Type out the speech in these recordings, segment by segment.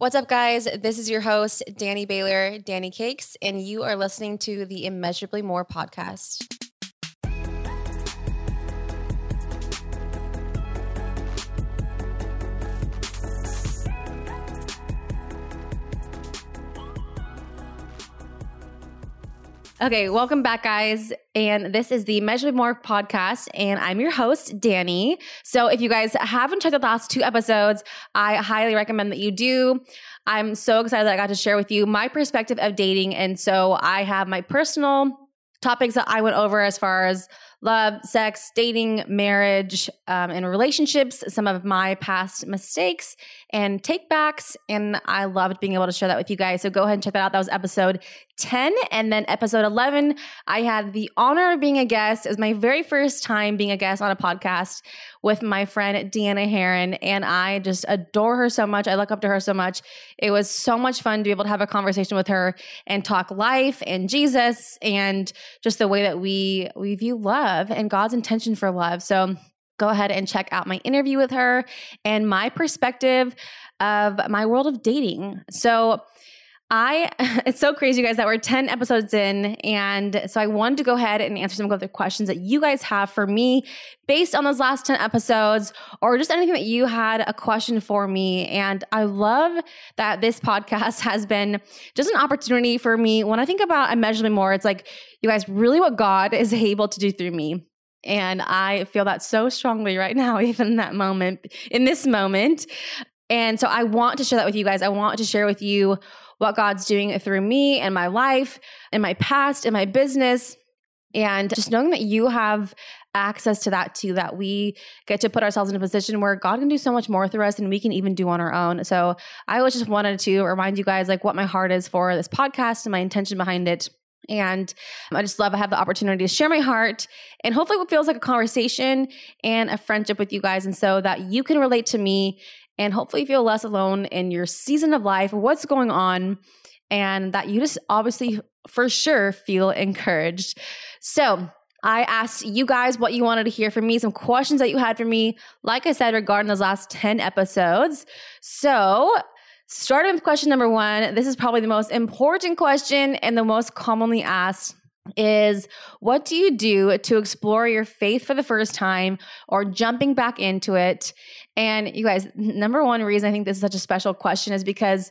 What's up, guys? This is your host, Danny Baylor, Danny Cakes, and you are listening to the Immeasurably More podcast. Okay, welcome back, guys. And this is the Immeasurably More podcast, and I'm your host, Danny. So if you guys haven't checked out the last two episodes, I highly recommend that you do. I'm so excited that I got to share with you my perspective of dating. And so I have my personal topics that I went over as far as love, sex, dating, marriage, and relationships, some of my past mistakes and takebacks. And I loved being able to share that with you guys. So go ahead and check that out. That was episode 10. And then episode 11, I had the honor of being a guest. It was my very first time being a guest on a podcast with my friend Deanna Heron. And I just adore her so much. I look up to her so much. It was so much fun to be able to have a conversation with her and talk life and Jesus and just the way that we view love and God's intention for love. So go ahead and check out my interview with her and my perspective of my world of dating. So it's so crazy, you guys, that we're 10 episodes in. And so I wanted to go ahead and answer some of the questions that you guys have for me based on those last 10 episodes, or just anything that you had a question for me. And I love that this podcast has been just an opportunity for me. When I think about Immeasurably More, it's like, you guys, really what God is able to do through me. And I feel that so strongly right now, even in that moment, in this moment. And so I want to share that with you guys. I want to share with you what God's doing through me and my life and my past and my business. And just knowing that you have access to that too, that we get to put ourselves in a position where God can do so much more through us than we can even do on our own. So I always just wanted to remind you guys like what my heart is for this podcast and my intention behind it. And I just love I have the opportunity to share my heart and hopefully what feels like a conversation and a friendship with you guys. And so that you can relate to me and hopefully feel less alone in your season of life, what's going on, and that you just obviously for sure feel encouraged. So I asked you guys what you wanted to hear from me, some questions that you had for me, like I said, regarding those last 10 episodes. So starting with question number one, this is probably the most important question and the most commonly asked is, what do you do to explore your faith for the first time or jumping back into it? And you guys, number one reason I think this is such a special question is because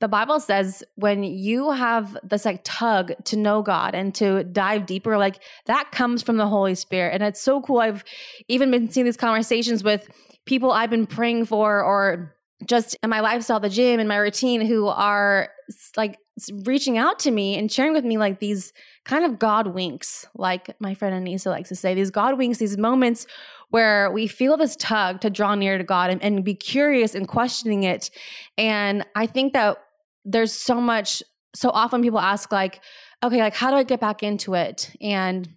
the Bible says when you have this like tug to know God and to dive deeper, like that comes from the Holy Spirit. And it's so cool. I've even been seeing these conversations with people I've been praying for or just in my lifestyle, the gym and my routine, who are like reaching out to me and sharing with me like these kind of God winks, like my friend Anissa likes to say, these God winks, these moments where we feel this tug to draw near to God and be curious and questioning it. And I think that there's so often people ask like, okay, like how do I get back into it? And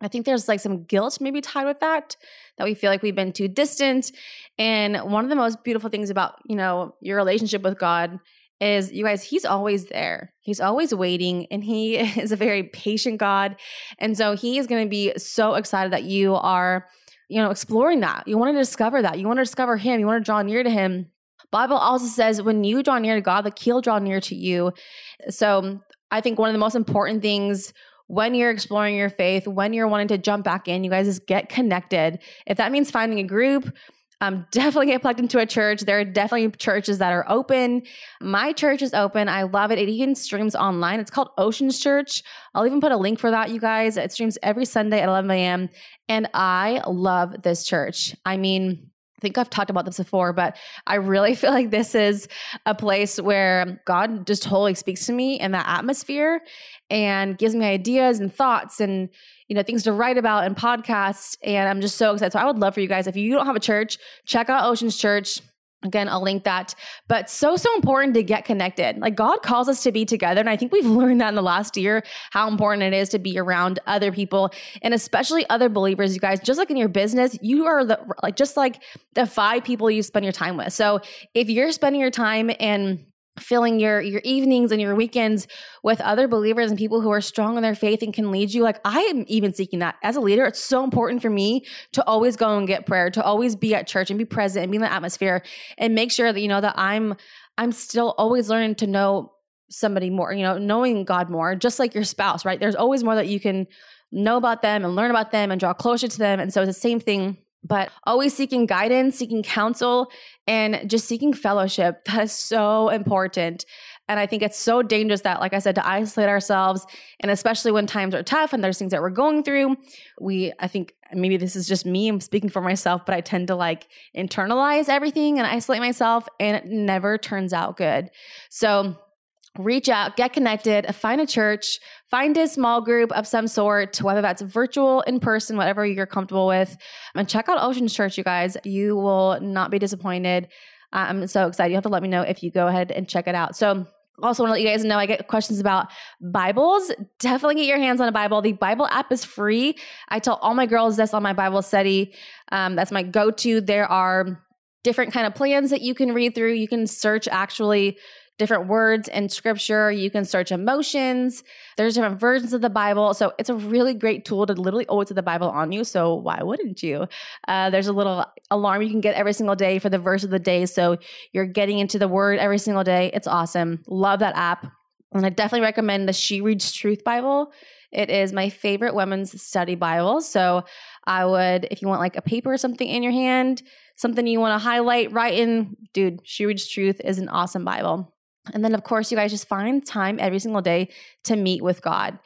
I think there's like some guilt maybe tied with that we feel like we've been too distant. And one of the most beautiful things about, you know, your relationship with God is, you guys, he's always there. He's always waiting, and he is a very patient God. And so he is going to be so excited that you are, you know, exploring that. You want to discover that. You want to discover him. You want to draw near to him. Bible also says when you draw near to God, like he'll draw near to you. So I think one of the most important things when you're exploring your faith, when you're wanting to jump back in, you guys, just get connected. If that means finding a group, definitely get plugged into a church. There are definitely churches that are open. My church is open. I love it. It even streams online. It's called Ocean's Church. I'll even put a link for that, you guys. It streams every Sunday at 11 a.m. And I love this church. I mean, I think I've talked about this before, but I really feel like this is a place where God just totally speaks to me in that atmosphere and gives me ideas and thoughts and, you know, things to write about and podcasts. And I'm just so excited. So I would love for you guys, if you don't have a church, check out Ocean's Church. Again, I'll link that. But so important to get connected. Like God calls us to be together. And I think we've learned that in the last year, how important it is to be around other people and especially other believers, you guys. Just like in your business, you are just like the five people you spend your time with. So if you're spending your time and filling your evenings and your weekends with other believers and people who are strong in their faith and can lead you. Like I am even seeking that as a leader. It's so important for me to always go and get prayer, to always be at church and be present and be in the atmosphere and make sure that, you know, that I'm I'm still always learning to know somebody more, you know, knowing God more, just like your spouse, right? There's always more that you can know about them and learn about them and draw closer to them. And so it's the same thing, but always seeking guidance, seeking counsel, and just seeking fellowship. That is so important. And I think it's so dangerous that, like I said, to isolate ourselves, and especially when times are tough and there's things that we're going through, I think maybe this is just me, I'm speaking for myself, but I tend to like internalize everything and isolate myself, and it never turns out good. So reach out, get connected, find a church, find a small group of some sort, whether that's virtual, in person, whatever you're comfortable with, and check out Ocean's Church, you guys. You will not be disappointed. I'm so excited. You have to let me know if you go ahead and check it out. So also want to let you guys know, I get questions about Bibles. Definitely get your hands on a Bible. The Bible app is free. I tell all my girls this on my Bible study. That's my go-to. There are different kind of plans that you can read through. You can search actually different words in scripture. You can search emotions. There's different versions of the Bible. So it's a really great tool to literally always have the Bible on you. So why wouldn't you? There's a little alarm you can get every single day for the verse of the day. So you're getting into the word every single day. It's awesome. Love that app. And I definitely recommend the She Reads Truth Bible. It is my favorite women's study Bible. So I would, if you want like a paper or something in your hand, something you want to highlight, write in, dude, She Reads Truth is an awesome Bible. And then, of course, you guys just find time every single day to meet with God.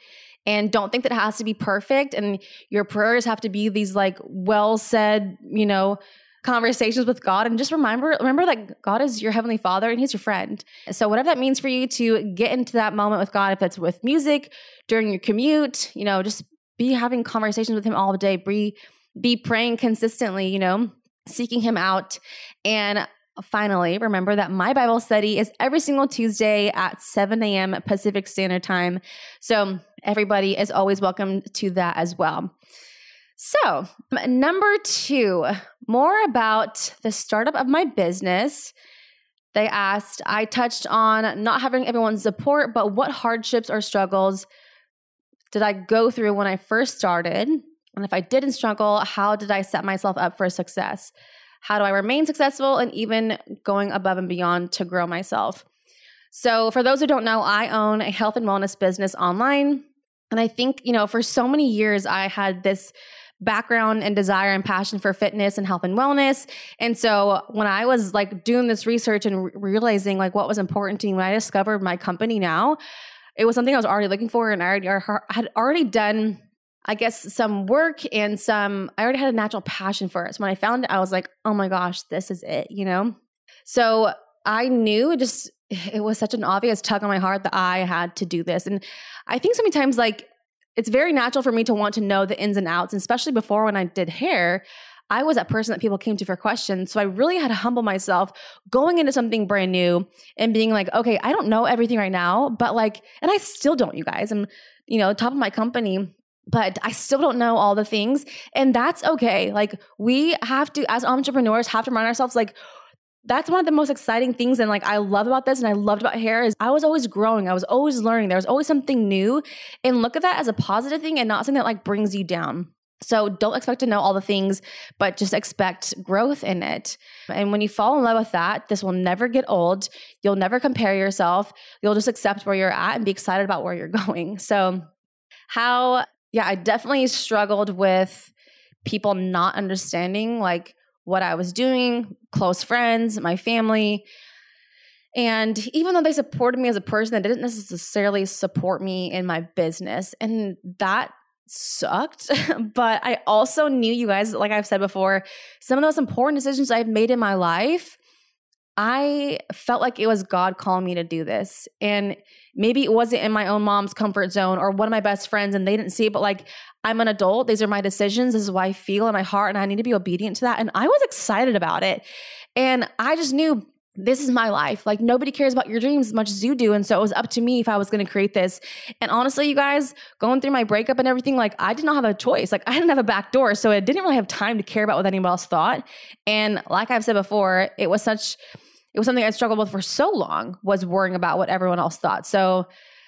And don't think that it has to be perfect. And your prayers have to be these like well-said, you know, conversations with God. And just remember that God is your Heavenly Father and He's your friend. So whatever that means for you to get into that moment with God, if that's with music, during your commute, you know, just be having conversations with Him all day. Be praying consistently, you know, seeking Him out. And finally, remember that my Bible study is every single Tuesday at 7 a.m. Pacific Standard Time. So everybody is always welcome to that as well. So number two, more about the startup of my business. They asked, I touched on not having everyone's support, but what hardships or struggles did I go through when I first started? And if I didn't struggle, how did I set myself up for success? How do I remain successful and even going above and beyond to grow myself? So for those who don't know, I own a health and wellness business online. And I think, you know, for so many years, I had this background and desire and passion for fitness and health and wellness. And so when I was like doing this research and realizing like what was important to me, when I discovered my company now, it was something I was already looking for. And I had already done, I guess, some work and I already had a natural passion for it. So when I found it, I was like, oh my gosh, this is it, you know? So I knew it was such an obvious tug on my heart that I had to do this. And I think so many times, like, it's very natural for me to want to know the ins and outs, and especially before when I did hair, I was that person that people came to for questions. So I really had to humble myself going into something brand new and being like, okay, I don't know everything right now, but like, and I still don't, you guys. I'm, you know, top of my company, but I still don't know all the things, and that's okay. Like, we have to, as entrepreneurs, have to remind ourselves, like, that's one of the most exciting things. And like, I love about this and I loved about hair is I was always growing. I was always learning. There was always something new, and look at that as a positive thing and not something that like brings you down. So don't expect to know all the things, but just expect growth in it. And when you fall in love with that, this will never get old. You'll never compare yourself. You'll just accept where you're at and be excited about where you're going. So yeah, I definitely struggled with people not understanding like what I was doing, close friends, my family. And even though they supported me as a person, they didn't necessarily support me in my business. And that sucked. But I also knew, you guys, like I've said before, some of the most important decisions I've made in my life, I felt like it was God calling me to do this. And maybe it wasn't in my own mom's comfort zone or one of my best friends and they didn't see it, but like, I'm an adult. These are my decisions. This is what I feel in my heart, and I need to be obedient to that. And I was excited about it. And I just knew this is my life. Like, nobody cares about your dreams as much as you do. And so it was up to me if I was going to create this. And honestly, you guys, going through my breakup and everything, like, I did not have a choice. Like, I didn't have a back door. So I didn't really have time to care about what anyone else thought. And like I've said before, it was something I struggled with for so long, was worrying about what everyone else thought. So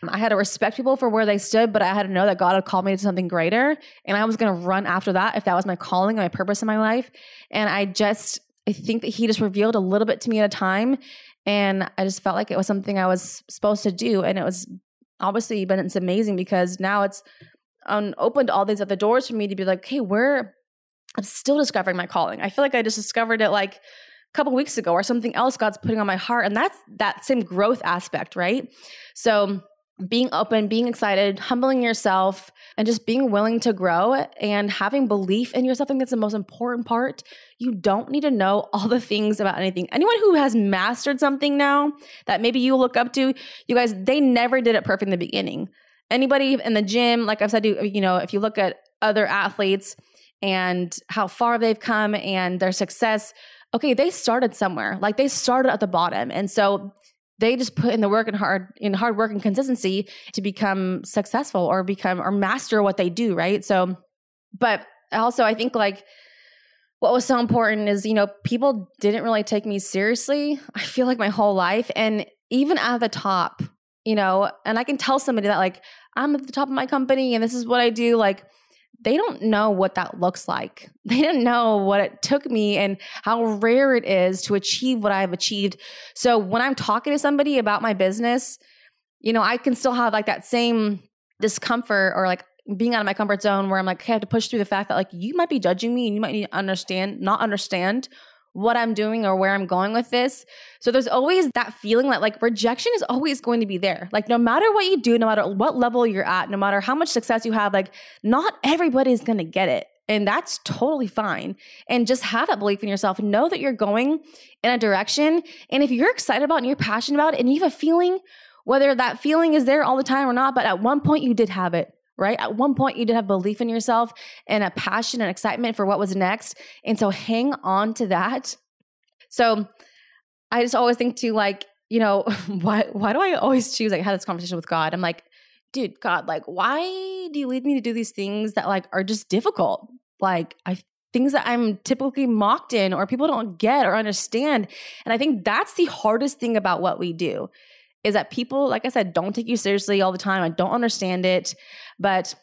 I had to respect people for where they stood, but I had to know that God had called me to something greater. And I was going to run after that if that was my calling and my purpose in my life. And I think that He just revealed a little bit to me at a time. And I just felt like it was something I was supposed to do. And it was obviously, but it's amazing because now it's opened all these other doors for me to be like, hey, I'm still discovering my calling. I feel like I just discovered it like a couple weeks ago or something else God's putting on my heart. And that's that same growth aspect, right? So being open, being excited, humbling yourself, and just being willing to grow and having belief in yourself. I think that's the most important part. You don't need to know all the things about anything. Anyone who has mastered something now that maybe you look up to, you guys, they never did it perfect in the beginning. Anybody in the gym, like I've said, you know, if you look at other athletes and how far they've come and their success, okay, they started somewhere. Like they started at the bottom. And so they just put in the work and hard work and consistency to become successful or master what they do, right? So, but also I think like what was so important is, you know, people didn't really take me seriously. I feel like my whole life, and even at the top, you know, and I can tell somebody that like I'm at the top of my company and this is what I do, like they don't know what that looks like. They didn't know what it took me and how rare it is to achieve what I've achieved. So when I'm talking to somebody about my business, you know, I can still have like that same discomfort or like being out of my comfort zone where I'm like, okay, I have to push through the fact that like you might be judging me and you might need to not understand what I'm doing or where I'm going with this. So there's always that feeling that like rejection is always going to be there. Like no matter what you do, no matter what level you're at, no matter how much success you have, like not everybody's going to get it. And that's totally fine. And just have that belief in yourself. Know that you're going in a direction. And if you're excited about it and you're passionate about it and you have a feeling, whether that feeling is there all the time or not, but at one point you did have it. Right? At one point you did have belief in yourself and a passion and excitement for what was next. And so hang on to that. So I just always think too, like, you know, why do I always choose? Like, I had this conversation with God. I'm like, dude, God, like, why do you lead me to do these things that like are just difficult? Like things that I'm typically mocked in or people don't get or understand. And I think that's the hardest thing about what we do. Is that people, like I said, don't take you seriously all the time. I don't understand it. But,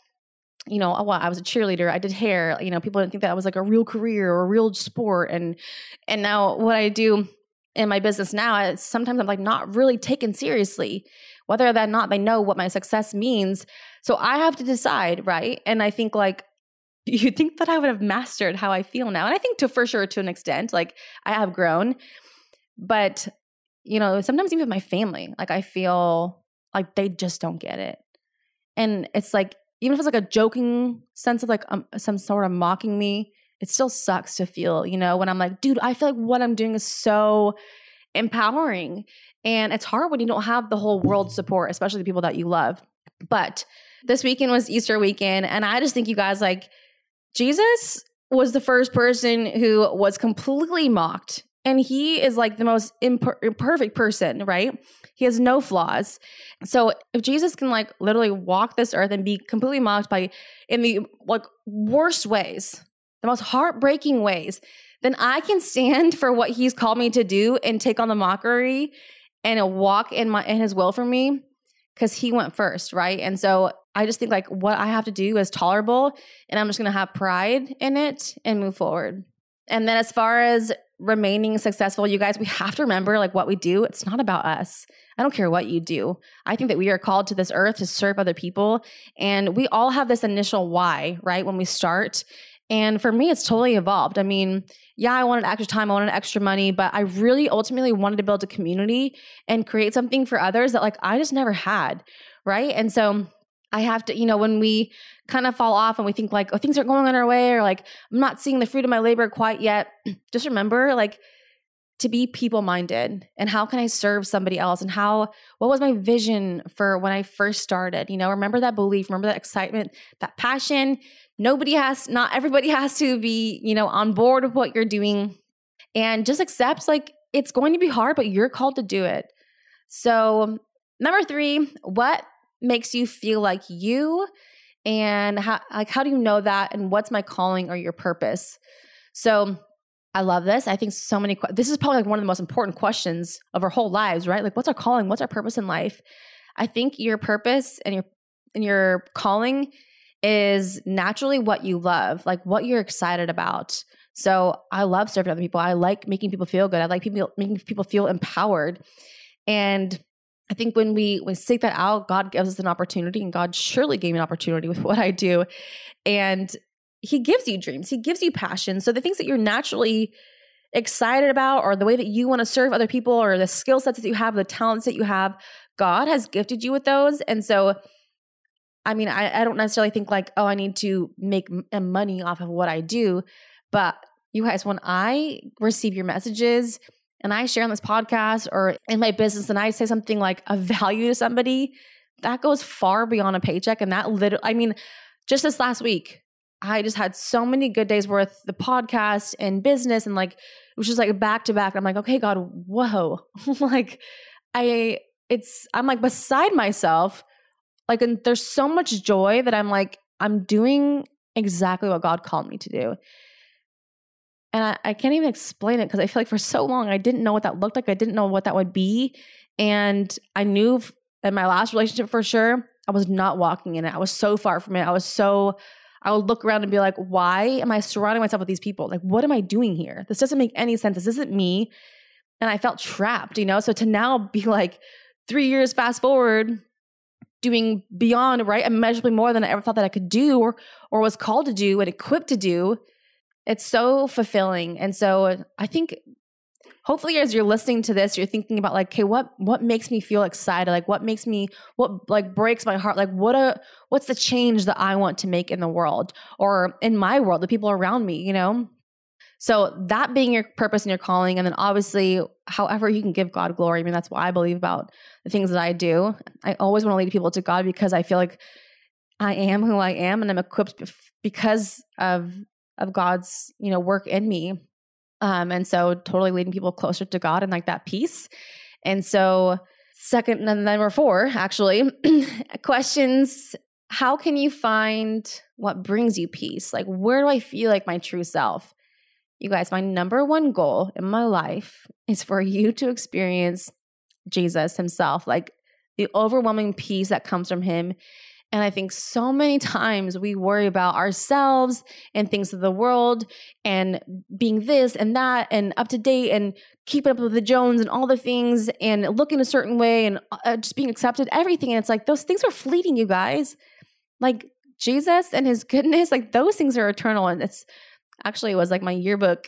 you know, well, I was a cheerleader. I did hair. You know, people didn't think that was like a real career or a real sport. And now what I do in my business now, is sometimes I'm like not really taken seriously. Whether or not they know what my success means. So I have to decide, right? And I think like, you'd think that I would have mastered how I feel now. And I think for sure to an extent, like I have grown. But you know, sometimes even with my family, like I feel like they just don't get it. And it's like, even if it's like a joking sense of like some sort of mocking me, it still sucks to feel, you know, when I'm like, dude, I feel like what I'm doing is so empowering. And it's hard when you don't have the whole world support, especially the people that you love. But this weekend was Easter weekend. And I just think you guys, like, Jesus was the first person who was completely mocked. And he is like the most imperfect person, right? He has no flaws. So if Jesus can like literally walk this earth and be completely mocked in the like worst ways, the most heartbreaking ways, then I can stand for what he's called me to do and take on the mockery and walk in his will for me because he went first, right? And so I just think like what I have to do is tolerable and I'm just going to have pride in it and move forward. And then as far as remaining successful, you guys, we have to remember like what we do. It's not about us. I don't care what you do. I think that we are called to this earth to serve other people. And we all have this initial why, right? When we start. And for me, it's totally evolved. I mean, yeah, I wanted extra time. I wanted extra money, but I really ultimately wanted to build a community and create something for others that like I just never had. Right. And so I have to, you know, when we kind of fall off and we think like, oh, things aren't going on our way or like, I'm not seeing the fruit of my labor quite yet. Just remember like to be people-minded and how can I serve somebody else and what was my vision for when I first started? You know, remember that belief, remember that excitement, that passion. Not everybody has to be, you know, on board with what you're doing and just accept like, it's going to be hard, but you're called to do it. So number 3, what makes you feel like you, and how do you know that, and what's my calling or your purpose? So I love this. I think this is probably like one of the most important questions of our whole lives, right? Like, what's our calling? What's our purpose in life? I think your purpose and your calling is naturally what you love, like what you're excited about. So I love serving other people. I like making people feel good. I like making people feel empowered. And I think when we seek that out, God gives us an opportunity, and God surely gave me an opportunity with what I do. And He gives you dreams. He gives you passion. So the things that you're naturally excited about, or the way that you want to serve other people, or the skill sets that you have, the talents that you have, God has gifted you with those. And so, I mean, I don't necessarily think like, oh, I need to make money off of what I do. But you guys, when I receive your messages and I share on this podcast or in my business and I say something like a value to somebody, that goes far beyond a paycheck. And that literally, I mean, just this last week, I just had so many good days worth the podcast and business, and like, it was just like back to back. I'm like, okay, God, whoa. Like I'm like beside myself. Like, and there's so much joy that I'm like, I'm doing exactly what God called me to do. And I can't even explain it, because I feel like for so long, I didn't know what that looked like. I didn't know what that would be. And I knew in my last relationship for sure, I was not walking in it. I was so far from it. I would look around and be like, why am I surrounding myself with these people? Like, what am I doing here? This doesn't make any sense. This isn't me. And I felt trapped, you know? So to now be like 3 years fast forward, doing beyond, right? Immeasurably more than I ever thought that I could do or was called to do and equipped to do. It's so fulfilling. And so I think hopefully as you're listening to this, you're thinking about like, okay, what makes me feel excited? Like what like breaks my heart? Like what's the change that I want to make in the world or in my world, the people around me, you know? So that being your purpose and your calling, and then obviously however you can give God glory. I mean, that's what I believe about the things that I do. I always want to lead people to God, because I feel like I am who I am, and I'm equipped because of God's, you know, work in me. And so totally leading people closer to God and like that peace. And so second, and number four, actually, questions. How can you find what brings you peace? Like, where do I feel like my true self? You guys, my number one goal in my life is for you to experience Jesus Himself, like the overwhelming peace that comes from Him. And I think so many times we worry about ourselves and things of the world and being this and that and up to date and keeping up with the Jones and all the things and looking a certain way and just being accepted, everything. And it's like, those things are fleeting, you guys. Like Jesus and His goodness, like those things are eternal. And it was like my yearbook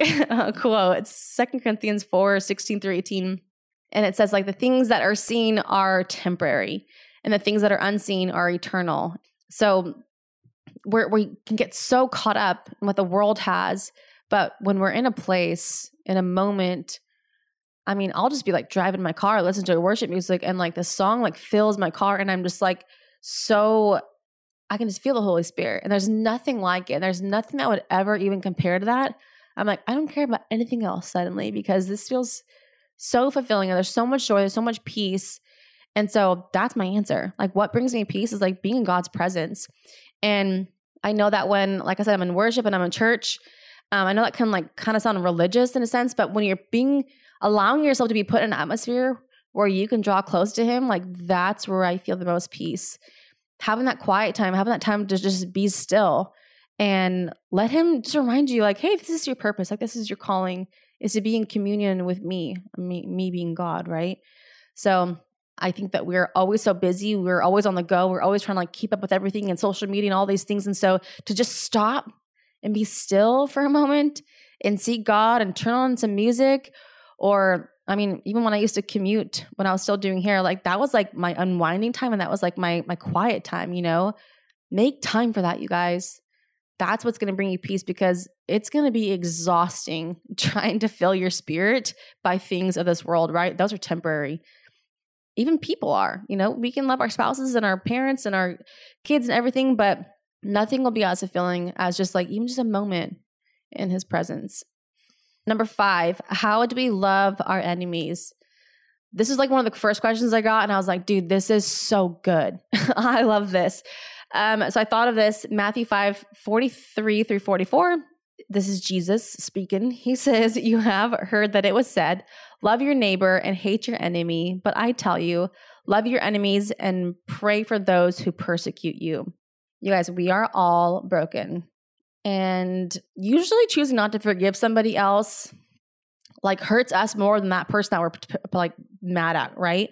quote. It's 2 Corinthians 4:16-18. And it says like the things that are seen are temporary, and the things that are unseen are eternal. So we can get so caught up in what the world has, but when we're in a place, in a moment, I mean, I'll just be like driving my car, listen to worship music, and like the song like fills my car, and I'm just like so, I can just feel the Holy Spirit, and there's nothing like it. And there's nothing that would ever even compare to that. I'm like, I don't care about anything else suddenly, because this feels so fulfilling, and there's so much joy, there's so much peace. And so that's my answer. Like what brings me peace is like being in God's presence. And I know that when, like I said, I'm in worship and I'm in church, I know that can like kind of sound religious in a sense, but when you're allowing yourself to be put in an atmosphere where you can draw close to Him, like that's where I feel the most peace. Having that quiet time, having that time to just be still and let Him just remind you like, hey, this is your purpose. Like this is your calling, is to be in communion with me being God, right? So I think that we're always so busy. We're always on the go. We're always trying to like keep up with everything and social media and all these things. And so to just stop and be still for a moment and see God and turn on some music, or I mean, even when I used to commute, when I was still doing hair, like that was like my unwinding time. And that was like my quiet time, you know. Make time for that, you guys. That's what's going to bring you peace, because it's going to be exhausting trying to fill your spirit by things of this world, right? Those are temporary. Even people are, you know, we can love our spouses and our parents and our kids and everything, but nothing will be as fulfilling as just like, even just a moment in His presence. Number 5, how do we love our enemies? This is like one of the first questions I got. And I was like, dude, this is so good. I love this. So I thought of this, Matthew 5:43-44. This is Jesus speaking. He says, you have heard that it was said, love your neighbor and hate your enemy. But I tell you, love your enemies and pray for those who persecute you. You guys, we are all broken. and usually choosing not to forgive somebody else like hurts us more than that person that we're like mad at, right?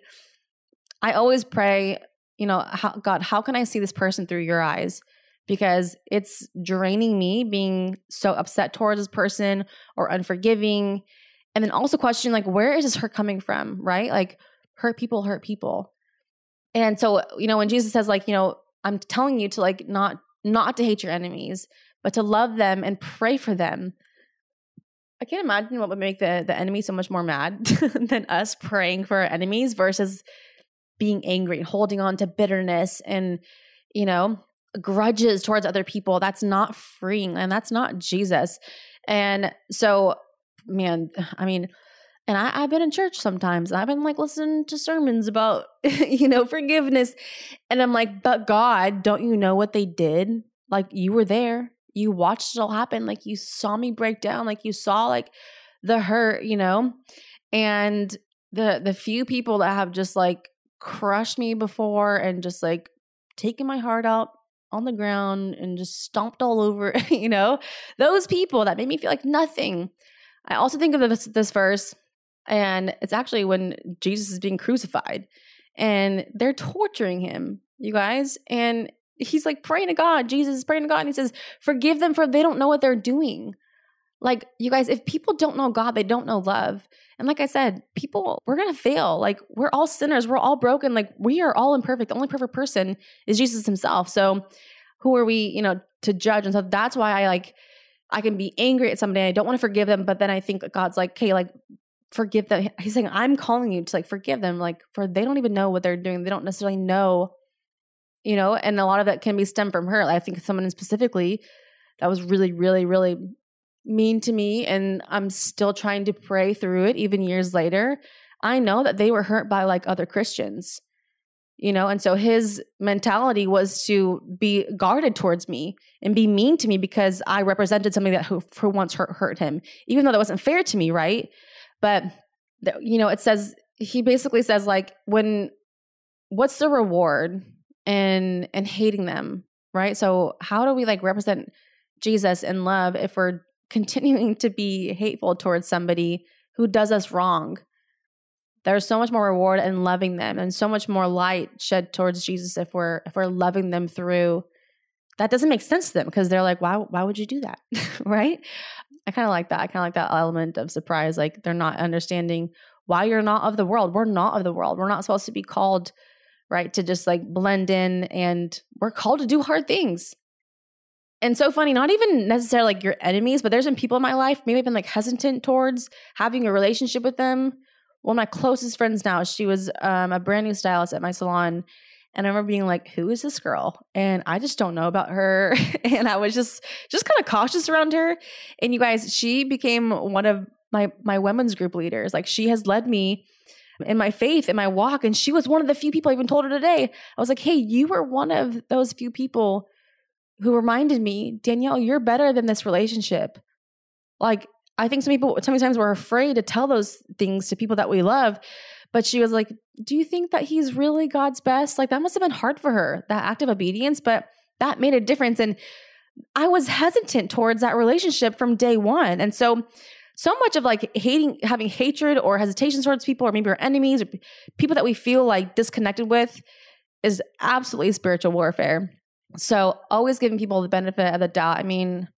I always pray, you know, God, how can I see this person through your eyes? Because it's draining me being so upset towards this person or unforgiving. And then also questioning, like, where is this hurt coming from, right? Like, hurt people. And so, you know, when Jesus says, like, you know, I'm telling you to like not to hate your enemies, but to love them and pray for them. I can't imagine what would make the enemy so much more mad than us praying for our enemies versus being angry and holding on to bitterness and, you know, grudges towards other people. That's not freeing and that's not Jesus. And so, man, I mean, and I've been in church sometimes. I've been like listening to sermons about, you know, forgiveness. And I'm like, but God, don't you know what they did? Like, you were there. You watched it all happen. Like, you saw me break down. Like, you saw like the hurt, you know, and the few people that have just like crushed me before and just like taken my heart out on the ground and just stomped all over, you know, those people that made me feel like nothing. I also think of this verse, and it's actually when Jesus is being crucified and they're torturing him, you guys. And he's like praying to God. Jesus is praying to God and he says, forgive them for they don't know what they're doing. Like, you guys, if people don't know God, they don't know love. And like I said, people, we're going to fail. Like, we're all sinners. We're all broken. Like, we are all imperfect. The only perfect person is Jesus himself. So who are we, you know, to judge? And so that's why I can be angry at somebody. I don't want to forgive them. But then I think God's like, okay, like, forgive them. He's saying, I'm calling you to like, forgive them. Like, for they don't even know what they're doing. They don't necessarily know, you know, and a lot of that can be stemmed from hurt. Like, I think someone specifically that was really, really, really mean to me, and I'm still trying to pray through it even years later. I know that they were hurt by like other Christians, you know, and so his mentality was to be guarded towards me and be mean to me because I represented something that who for once hurt him, even though that wasn't fair to me, right? But, you know, it says, he basically says like, when, what's the reward in hating them, right? So how do we like represent Jesus in love if we're continuing to be hateful towards somebody who does us wrong? There's so much more reward in loving them, and so much more light shed towards Jesus if we're loving them through. That doesn't make sense to them because they're like, why would you do that? Right? I kind of like that. I kind of like that element of surprise. Like, they're not understanding why you're not of the world. We're not of the world. We're not supposed to be called, right, to just like blend in, and we're called to do hard things. And so funny, not even necessarily like your enemies, but there's been people in my life, maybe I've been like hesitant towards having a relationship with them. One of my closest friends now, she was a brand new stylist at my salon. And I remember being like, who is this girl? And I just don't know about her. And I was just kind of cautious around her. And you guys, she became one of my women's group leaders. Like, she has led me in my faith, in my walk. And she was one of the few people. I even told her today, I was like, hey, you were one of those few people who reminded me, Danielle, you're better than this relationship. Like, I think some people, sometimes we're afraid to tell those things to people that we love, but she was like, do you think that he's really God's best? Like, that must've been hard for her, that act of obedience, but that made a difference. And I was hesitant towards that relationship from day one. And so much of like hating, having hatred or hesitation towards people, or maybe our enemies or people that we feel like disconnected with, is absolutely spiritual warfare. So always giving people the benefit of the doubt. I mean,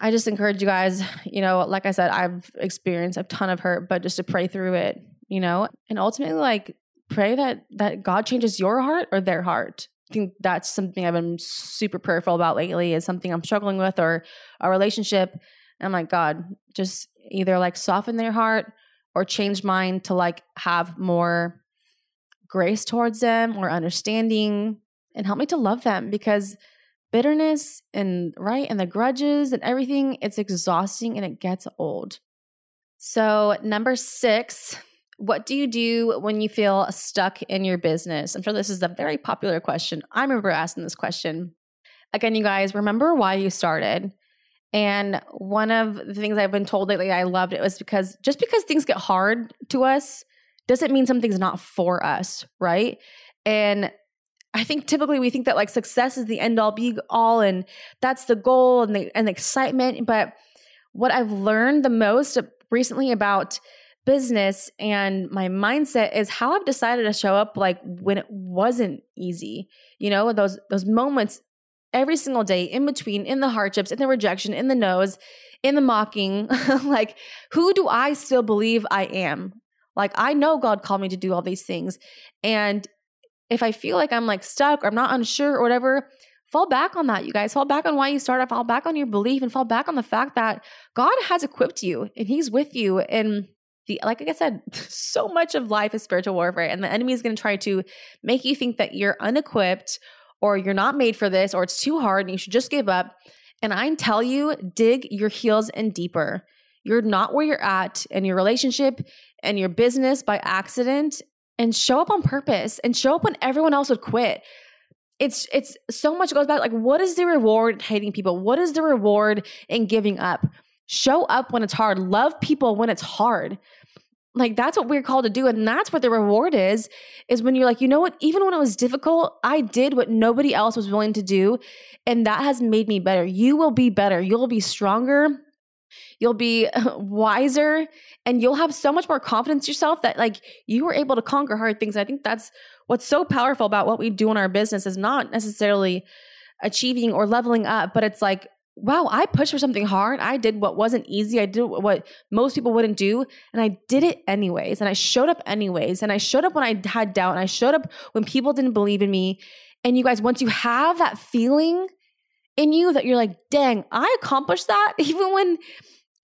I just encourage you guys, you know, like I said, I've experienced a ton of hurt, but just to pray through it, you know, and ultimately like pray that God changes your heart or their heart. I think that's something I've been super prayerful about lately, is something I'm struggling with or a relationship. And like, God, just either like soften their heart or change mine to like have more grace towards them or understanding. And help me to love them, because bitterness and the grudges and everything, it's exhausting and it gets old. So 6, what do you do when you feel stuck in your business? I'm sure this is a very popular question. I remember asking this question. Again, you guys, remember why you started. And one of the things I've been told lately I loved, it was because just because things get hard to us doesn't mean something's not for us, right? And I think typically we think that like success is the end all be all and that's the goal and the excitement. But what I've learned the most recently about business and my mindset is how I've decided to show up like when it wasn't easy, you know, those moments every single day in between, in the hardships, in the rejection, in the no's, in the mocking, like who do I still believe I am? Like I know God called me to do all these things. And if I feel like I'm like stuck or I'm not unsure or whatever, fall back on that, you guys. Fall back on why you started. Fall back on your belief and fall back on the fact that God has equipped you and he's with you. And like I said, so much of life is spiritual warfare, and the enemy is going to try to make you think that you're unequipped or you're not made for this or it's too hard and you should just give up. And I tell you, dig your heels in deeper. You're not where you're at in your relationship and your business by accident, and show up on purpose and show up when everyone else would quit. It's so much goes back. Like, what is the reward in hating people? What is the reward in giving up? Show up when it's hard. Love people when it's hard. Like, that's what we're called to do. And that's what the reward is when you're like, you know what? Even when it was difficult, I did what nobody else was willing to do. And that has made me better. You will be better. You'll be stronger. You'll be wiser. And you'll have so much more confidence in yourself that like you were able to conquer hard things. And I think that's what's so powerful about what we do in our business is not necessarily achieving or leveling up, but it's like, wow, I pushed for something hard. I did what wasn't easy. I did what most people wouldn't do. And I did it anyways. And I showed up anyways. And I showed up when I had doubt. And I showed up when people didn't believe in me. And you guys, once you have that feeling in you that you're like, dang, I accomplished that. Even when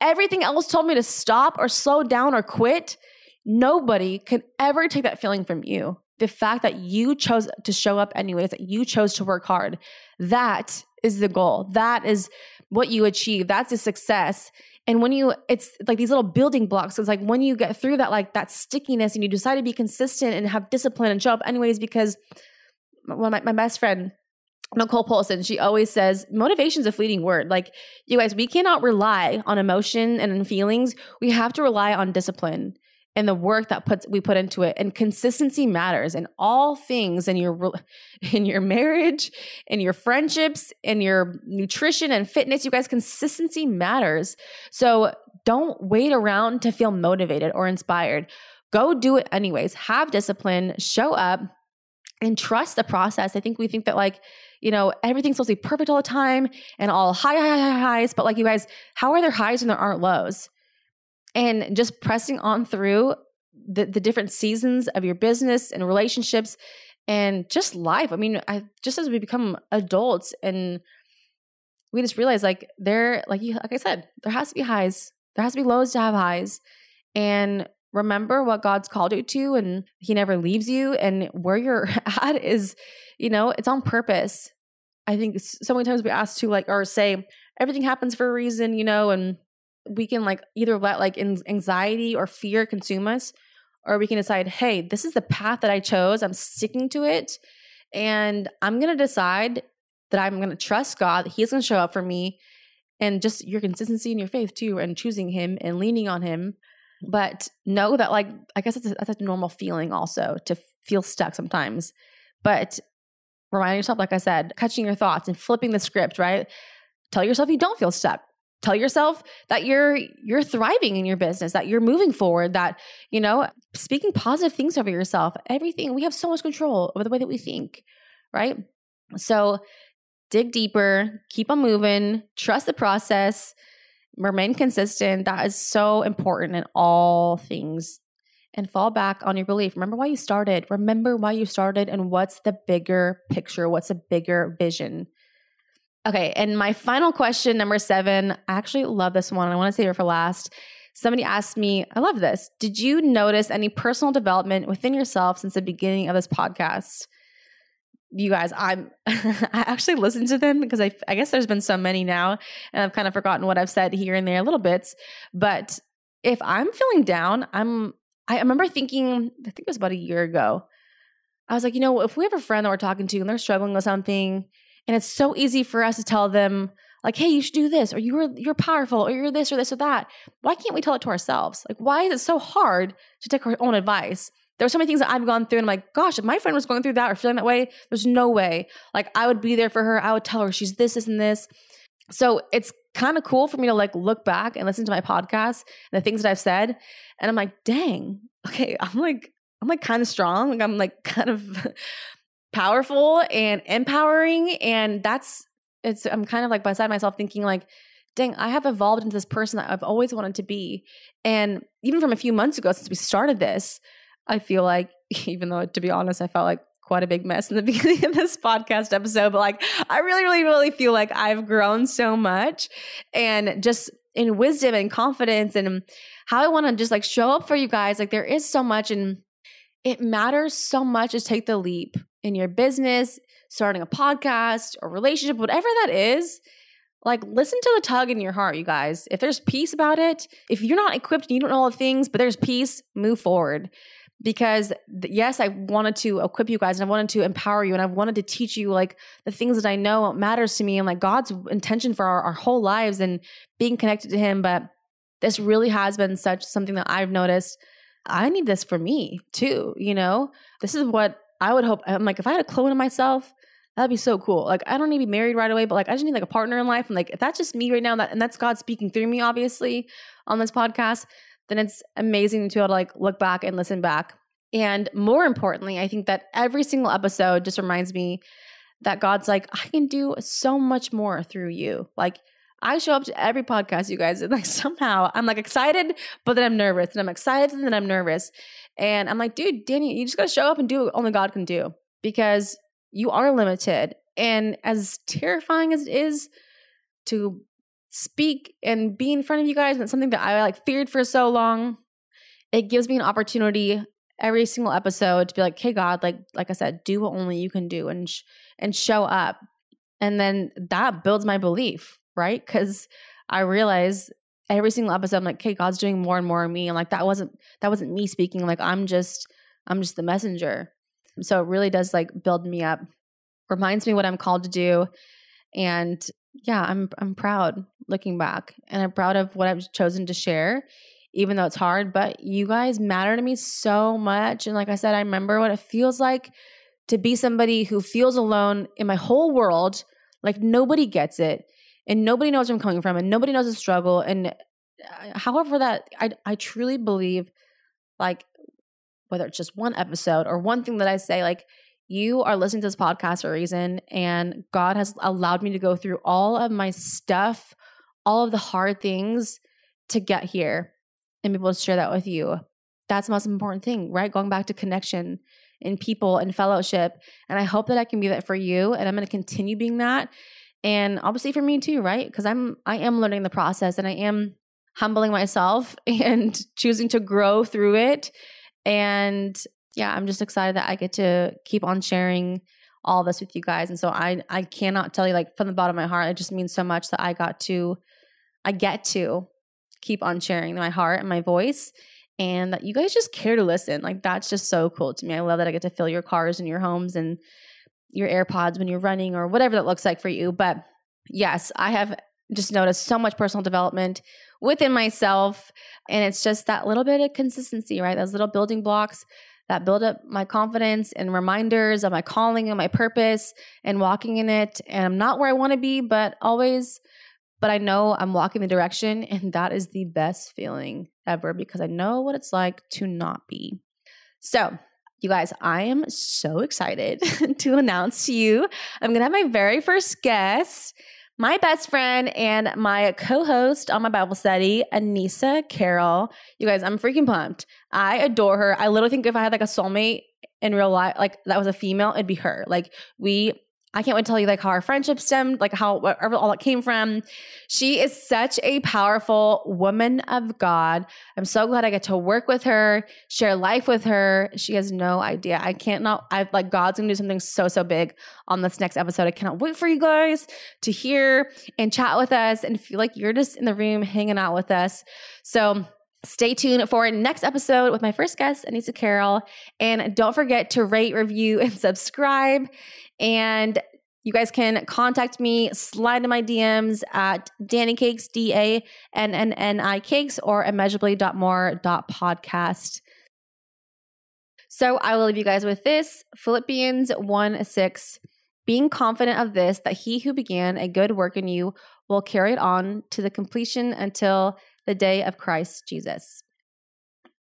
everything else told me to stop or slow down or quit, nobody can ever take that feeling from you. The fact that you chose to show up anyways, that you chose to work hard, that is the goal. That is what you achieve. That's a success. And when you, it's like these little building blocks. It's like when you get through that, like that stickiness and you decide to be consistent and have discipline and show up anyways, because my best friend, Nicole Polson, she always says, motivation is a fleeting word. Like you guys, we cannot rely on emotion and feelings. We have to rely on discipline and the work that we put into it. And consistency matters in all things, in your marriage, in your friendships, in your nutrition and fitness. You guys, consistency matters. So don't wait around to feel motivated or inspired. Go do it anyways. Have discipline, show up, and trust the process. I think we think that like, you know, everything's supposed to be perfect all the time and all highs. But like you guys, how are there highs when there aren't lows? And just pressing on through the different seasons of your business and relationships and just life. I mean, just as we become adults and we just realize like like I said, there has to be highs. There has to be lows to have highs. And remember what God's called you to, and he never leaves you. And where you're at is, you know, it's on purpose. I think so many times we ask to like, or say everything happens for a reason, you know, and we can like either let like anxiety or fear consume us, or we can decide, hey, this is the path that I chose. I'm sticking to it. And I'm going to decide that I'm going to trust God, that he's going to show up for me, and just your consistency in your faith too, and choosing him and leaning on him. But know that like, I guess that's a normal feeling also to feel stuck sometimes, but remind yourself, like I said, catching your thoughts and flipping the script, right? Tell yourself you don't feel stuck. Tell yourself that you're thriving in your business, that you're moving forward, that, you know, speaking positive things over yourself, everything. We have so much control over the way that we think, right? So dig deeper, keep on moving, trust the process, remain consistent. That is so important in all things. And fall back on your belief. Remember why you started. Remember why you started, and what's the bigger picture? What's the bigger vision? Okay, and my final question, number 7, I actually love this one. I want to save it for last. Somebody asked me, I love this. Did you notice any personal development within yourself since the beginning of this podcast? You guys, I actually listened to them because I guess there's been so many now, and I've kind of forgotten what I've said here and there, little bits. But if I'm feeling down, I remember thinking, I think it was about a year ago, I was like, you know, if we have a friend that we're talking to and they're struggling with something, and it's so easy for us to tell them like, hey, you should do this, or you're powerful, or you're this or this or that. Why can't we tell it to ourselves? Like, why is it so hard to take our own advice? there were so many things that I've gone through and I'm like, gosh, if my friend was going through that or feeling that way, there's no way. Like, I would be there for her. I would tell her she's this, this, and this. So it's kind of cool for me to like look back and listen to my podcast and the things that I've said. And I'm like, dang, okay. I'm like kind of strong. Like, I'm like kind of powerful and empowering. And I'm kind of like beside myself thinking like, dang, I have evolved into this person that I've always wanted to be. And even from a few months ago, since we started this, I feel like, even though to be honest, I felt like quite a big mess in the beginning of this podcast episode, but like, I really, really, really feel like I've grown so much, and just in wisdom and confidence, and how I want to just like show up for you guys. Like, there is so much, and it matters so much to take the leap in your business, starting a podcast or relationship, whatever that is. Like, listen to the tug in your heart, you guys. If there's peace about it, if you're not equipped and you don't know all the things, but there's peace, move forward. Because yes, I wanted to equip you guys and I wanted to empower you and I wanted to teach you like the things that I know matters to me and like God's intention for our whole lives and being connected to Him. But this really has been something that I've noticed. I need this for me too, you know? This is what I would hope. I'm like, if I had a clone of myself, that'd be so cool. Like, I don't need to be married right away, but like, I just need like a partner in life. And like, if that's just me right now, and that's God speaking through me, obviously, on this podcast, then it's amazing to be able to like look back and listen back. And more importantly, I think that every single episode just reminds me that God's like, I can do so much more through you. Like, I show up to every podcast, you guys, and like somehow I'm like excited, but then I'm nervous, and I'm excited, and then I'm nervous. And I'm like, dude, Danny, you just gotta show up and do what only God can do, because you are limited. And as terrifying as it is to speak and be in front of you guys, and it's something that I like feared for so long, it gives me an opportunity every single episode to be like, hey God, like I said, do what only you can do, and show up. And then that builds my belief, right? Because I realize every single episode I'm like, hey, God's doing more and more of me, and like that wasn't me speaking, like I'm just the messenger. So it really does like build me up, reminds me what I'm called to do. And yeah, I'm proud looking back, and I'm proud of what I've chosen to share, even though it's hard, but you guys matter to me so much. And like I said, I remember what it feels like to be somebody who feels alone in my whole world. Like, nobody gets it, and nobody knows where I'm coming from, and nobody knows the struggle. And however that, I truly believe, like, whether it's just one episode or one thing that I say, like, you are listening to this podcast for a reason, and God has allowed me to go through all of my stuff, all of the hard things, to get here and be able to share that with you. That's the most important thing, right? Going back to connection and people and fellowship. And I hope that I can be that for you, and I'm going to continue being that. And obviously for me too, right? Because I am learning the process, and I am humbling myself and choosing to grow through it. And yeah, I'm just excited that I get to keep on sharing all this with you guys. And so I cannot tell you, like, from the bottom of my heart, it just means so much that I get to keep on sharing my heart and my voice, and that you guys just care to listen. Like, that's just so cool to me. I love that I get to fill your cars and your homes and your AirPods when you're running or whatever that looks like for you. But yes, I have just noticed so much personal development within myself. And it's just that little bit of consistency, right? Those little building blocks that build up my confidence and reminders of my calling and my purpose and walking in it. And I'm not where I want to be, but I know I'm walking the direction, and that is the best feeling ever, because I know what it's like to not be. So you guys, I am so excited to announce to you, I'm going to have my very first guest, my best friend and my co-host on my Bible study, Anissa Carroll. You guys, I'm freaking pumped. I adore her. I literally think if I had like a soulmate in real life, like that was a female, it'd be her. Like, I can't wait to tell you like how our friendship stemmed, like how, whatever all that came from. She is such a powerful woman of God. I'm so glad I get to work with her, share life with her. She has no idea. God's gonna do something so, so big on this next episode. I cannot wait for you guys to hear and chat with us and feel like you're just in the room hanging out with us. So stay tuned for next episode with my first guest, Anissa Carroll. And don't forget to rate, review, and subscribe. And you guys can contact me, slide into my DMs at DannyCakes, DANNNI Cakes, or immeasurably.more.podcast. So I will leave you guys with this, Philippians 1:6, being confident of this, that he who began a good work in you will carry it on to the completion until the day of Christ Jesus.